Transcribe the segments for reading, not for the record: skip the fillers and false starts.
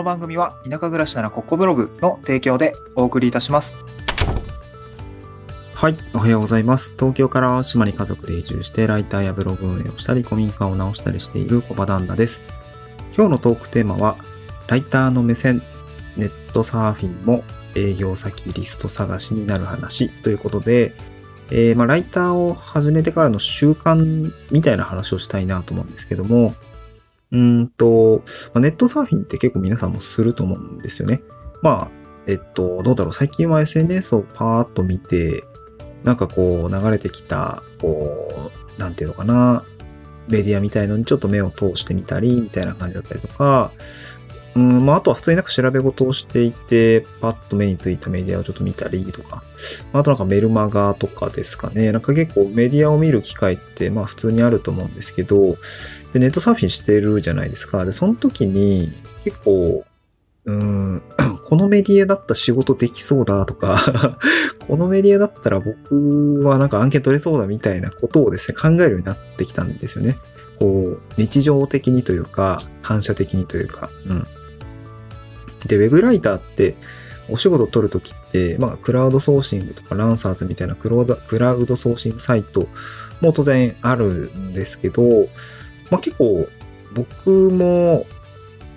の番組は田舎暮らしならcoccoブログの提供でお送りいたします。はい、おはようございます。東京から島に家族で移住してライターやブログ運営をしたり古民家を直したりしている小場旦那です。今日のトークテーマはライターの目線、ネットサーフィンも営業先リスト探しになる話ということで、ライターを始めてからの習慣みたいな話をしたいなと思うんですけども、ネットサーフィンって結構皆さんもすると思うんですよね。どうだろう。最近は SNS をパーッと見て、なんかこう流れてきた、メディアみたいのにちょっと目を通してみたり、みたいな感じだったりとか、あとは普通になんか調べ事をしていて、パッと目についたメディアをちょっと見たりとか、あとなんかメルマガとかですかね。なんか結構メディアを見る機会って普通にあると思うんですけど、でネットサーフィンしてるじゃないですか。でその時に結構このメディアだったら仕事できそうだとかこのメディアだったら僕はなんか案件取れそうだみたいなことをですね、考えるようになってきたんですよね。こう日常的にというか反射的にというか、で、ウェブライターって、お仕事を取るときって、クラウドソーシングとかランサーズみたいなクラウドソーシングサイトも当然あるんですけど、結構僕も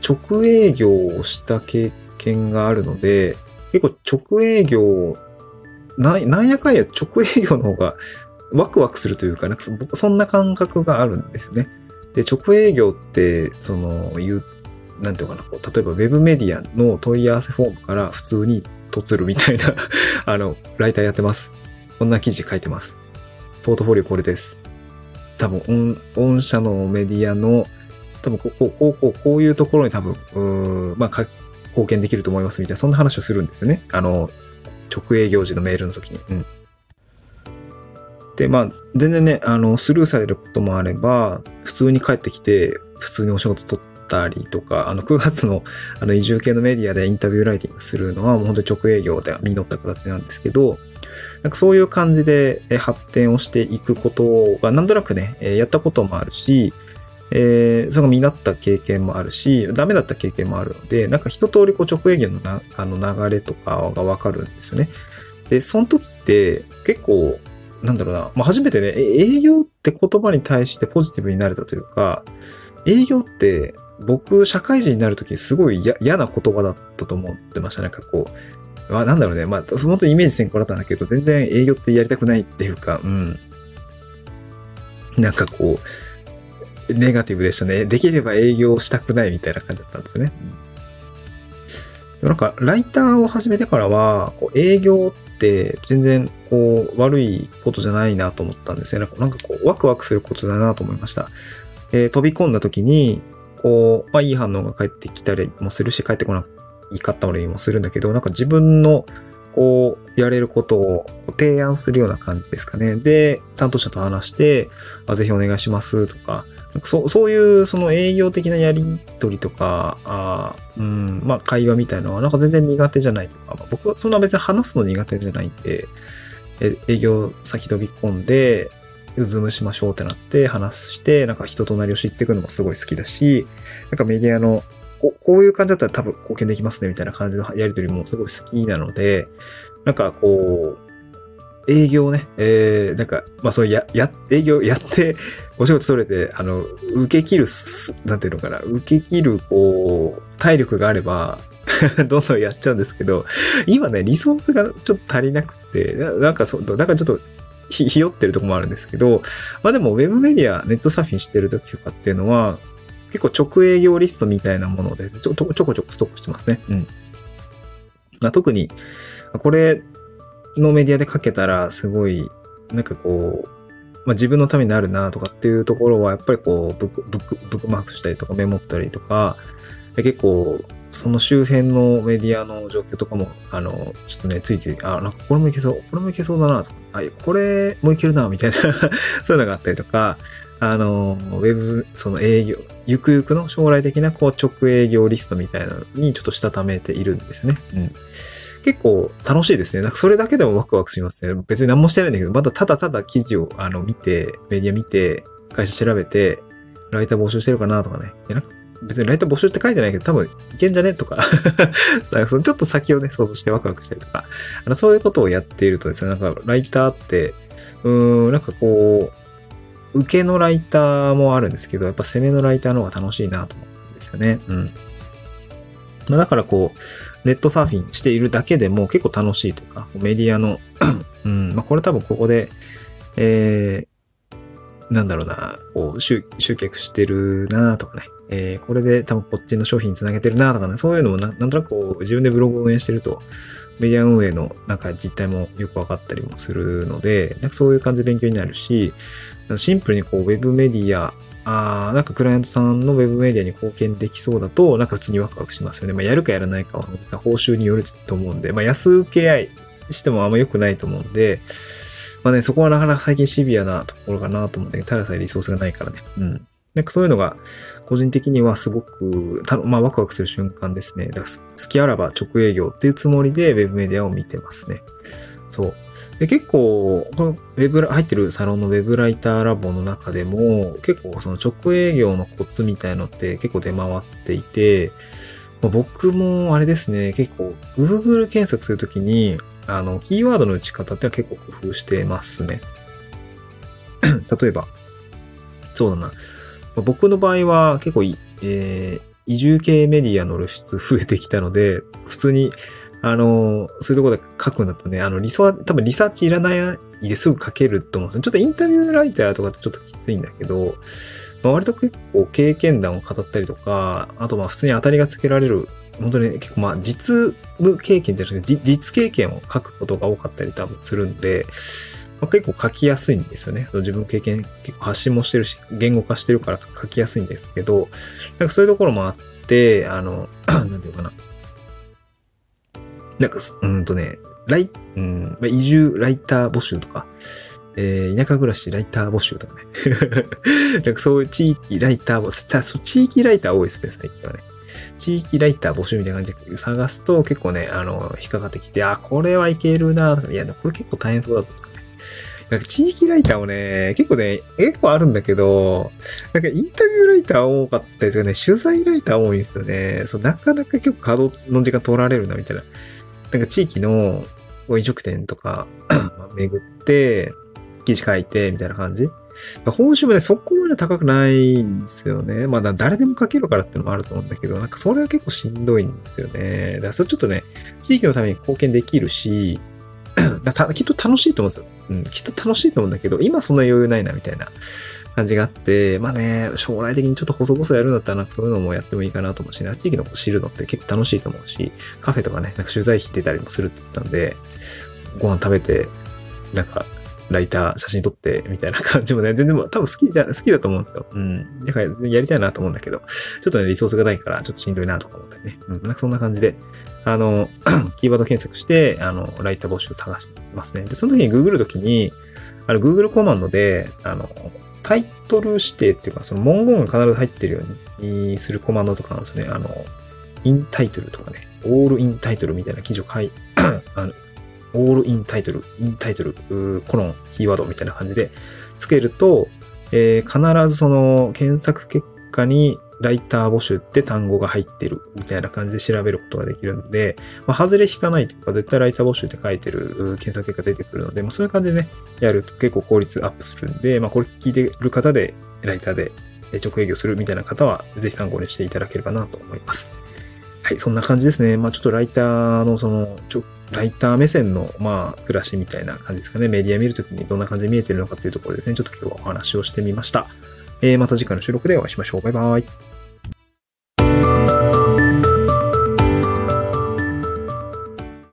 直営業をした経験があるので、結構直営業、なんやかんや直営業の方がワクワクするというか、なんか僕そんな感覚があるんですよね。で、直営業って、例えばウェブメディアの問い合わせフォームから普通に突るみたいなライターやってます。こんな記事書いてます。ポートフォリオこれです。多分御社のメディアの多分こういうところに多分貢献できると思いますみたいなそんな話をするんですよね。直営業時のメールの時に。で全然ねスルーされることもあれば普通に帰ってきて普通にお仕事取ってたりとか、9月の移住系のメディアでインタビューライティングするのはもう本当に直営業で実った形なんですけど、なんかそういう感じで発展をしていくことがなんとなくね、やったこともあるし、それが実った経験もあるし、ダメだった経験もあるので、なんか一通りこう直営業の流れとかがわかるんですよね。で、その時って結構初めてね、営業って言葉に対してポジティブになれたというか、営業って僕、社会人になるときにすごい嫌な言葉だったと思ってました。本当にイメージせんこらったんだけど、全然営業ってやりたくないっていうか、ネガティブでしたね。できれば営業したくないみたいな感じだったんですよね。ライターを始めてからは、営業って全然悪いことじゃないなと思ったんですよ。ワクワクすることだなと思いました。飛び込んだときに、いい反応が返ってきたりもするし、返ってこないかったりもするんだけど、自分の、やれることを提案するような感じですかね。で、担当者と話して、ぜひお願いしますとか、そういう、営業的なやりとりとか、会話みたいなのは、全然苦手じゃないとか、僕はそんな別に話すの苦手じゃないんで、営業先飛び込んで、ズームしましょうってなって話して、人となりを知っていくのもすごい好きだし、メディアのこういう感じだったら多分貢献できますねみたいな感じのやりとりもすごい好きなので、営業ね、営業やって、お仕事取れて、受け切る、体力があれば、どんどんやっちゃうんですけど、今ね、リソースがちょっと足りなくて、ちょっと、ひよってるとこもあるんですけど、でもウェブメディア、ネットサーフィンしてる時とかっていうのは、結構直営業リストみたいなものでちょこちょこストックしてますね。特に、これのメディアで書けたらすごい、自分のためになるなとかっていうところは、やっぱりブックマークしたりとかメモったりとか、結構、その周辺のメディアの状況とかも、ついつい、これもいけそうだな、これもいけるな、みたいな、そういうのがあったりとか、ウェブ、営業、ゆくゆくの将来的な、直営業リストみたいなのに、ちょっとしたためているんですね。結構楽しいですね。それだけでもワクワクしますね。別に何もしてないんだけど、ただ記事を、メディア見て、会社調べて、ライター募集してるかな、とかね。別にライター募集って書いてないけど多分いけんじゃねとかそのちょっと先をね想像してワクワクしたりとか、そういうことをやっているとですね、なんかライターってなんかこう受けのライターもあるんですけど、やっぱ攻めのライターの方が楽しいなと思うんですよね。まあ、だからこうネットサーフィンしているだけでも結構楽しいというか、メディアのこれ多分ここでこう集客してるなとかね、これで多分こっちの商品つなげてるなとかね、そういうのも なんとなくこう自分でブログを運営してるとメディア運営のなんか実態もよく分かったりもするので、なんかそういう感じで勉強になるし、シンプルにこうウェブメディアなんかクライアントさんのウェブメディアに貢献できそうだと、なんか普通にワクワクしますよね。まあ、やるかやらないかは実は報酬によると思うんで、まあ、安請け合いしてもあんま良くないと思うんで、まあね、そこはなかなか最近シビアなところかなと思って、たださえリソースがないからね。なんかそういうのが個人的にはすごくワクワクする瞬間ですね。だから好きあらば直営業っていうつもりでウェブメディアを見てますね。そう。で結構このウェブ入ってるサロンのウェブライターラボの中でも結構その直営業のコツみたいのって結構出回っていて、僕もあれですね、結構 Google 検索するときにキーワードの打ち方ってのは結構工夫してますね。例えばそうだな、僕の場合は結構、移住系メディアの露出増えてきたので、普通にそういうところで書くんだとね、多分リサーチいらないですぐ書けると思うんですよ。ちょっとインタビューライターとかってちょっときついんだけど、割と結構経験談を語ったりとか、あと普通に当たりがつけられる、本当に結構実務経験じゃなくて、実経験を書くことが多かったり多分するんで、結構書きやすいんですよね。自分の経験結構発信もしてるし、言語化してるから書きやすいんですけど、なんかそういうところもあって、なんていうかな。なんか、移住ライター募集とか、田舎暮らしライター募集とかね。なんかそういう地域ライター募集、地域ライター多いですね、最近はね。地域ライター募集みたいな感じで探すと結構ね、引っかかってきて、これはいけるなとか、いや、これ結構大変そうだぞとかね。なんか地域ライターもね、結構あるんだけど、なんかインタビューライター多かったですよね。取材ライター多いんですよね。なかなか結構稼働の時間取られるなみたいな。なんか地域の飲食店とか巡って記事書いてみたいな感じ。報酬もね、そこまで高くないんですよね。誰でも書けるからってのもあると思うんだけど、なんかそれは結構しんどいんですよね。だからそれちょっとね、地域のために貢献できるし、きっと楽しいと思うんですよ。きっと楽しいと思うんだけど、今そんな余裕ないなみたいな感じがあって、将来的にちょっと細々やるんだったら、なんかそういうのもやってもいいかなと思うし、地域のこと知るのって結構楽しいと思うし、カフェとかね、なんか取材費出たりもするって言ってたんで、ご飯食べて、なんか、ライター写真撮ってみたいな感じもね、全然もう多分好きだと思うんですよ。だからやりたいなと思うんだけど、ちょっとね、リソースがないから、ちょっとしんどいなとか思ったりね。なんかそんな感じで、キーワード検索して、ライター募集を探してますね。で、その時に Google 時に、Google コマンドで、タイトル指定っていうか、その文言が必ず入ってるようにするコマンドとかなんですよね。インタイトルとかね、オールインタイトルみたいな記事をオールインタイトル、コロン、キーワードみたいな感じでつけると、必ずその検索結果にライター募集って単語が入ってるみたいな感じで調べることができるので、外れ引かないというか、絶対ライター募集って書いてる検索結果出てくるので、そういう感じでね、やると結構効率アップするんで、これ聞いてる方で、ライターで直営業するみたいな方は、ぜひ参考にしていただければなと思います。はい、そんな感じですね。ちょっとライターのライター目線の、暮らしみたいな感じですかね。メディア見るときにどんな感じで見えてるのかというところですね。ちょっと今日はお話をしてみました。また次回の収録でお会いしましょう。バイバイ。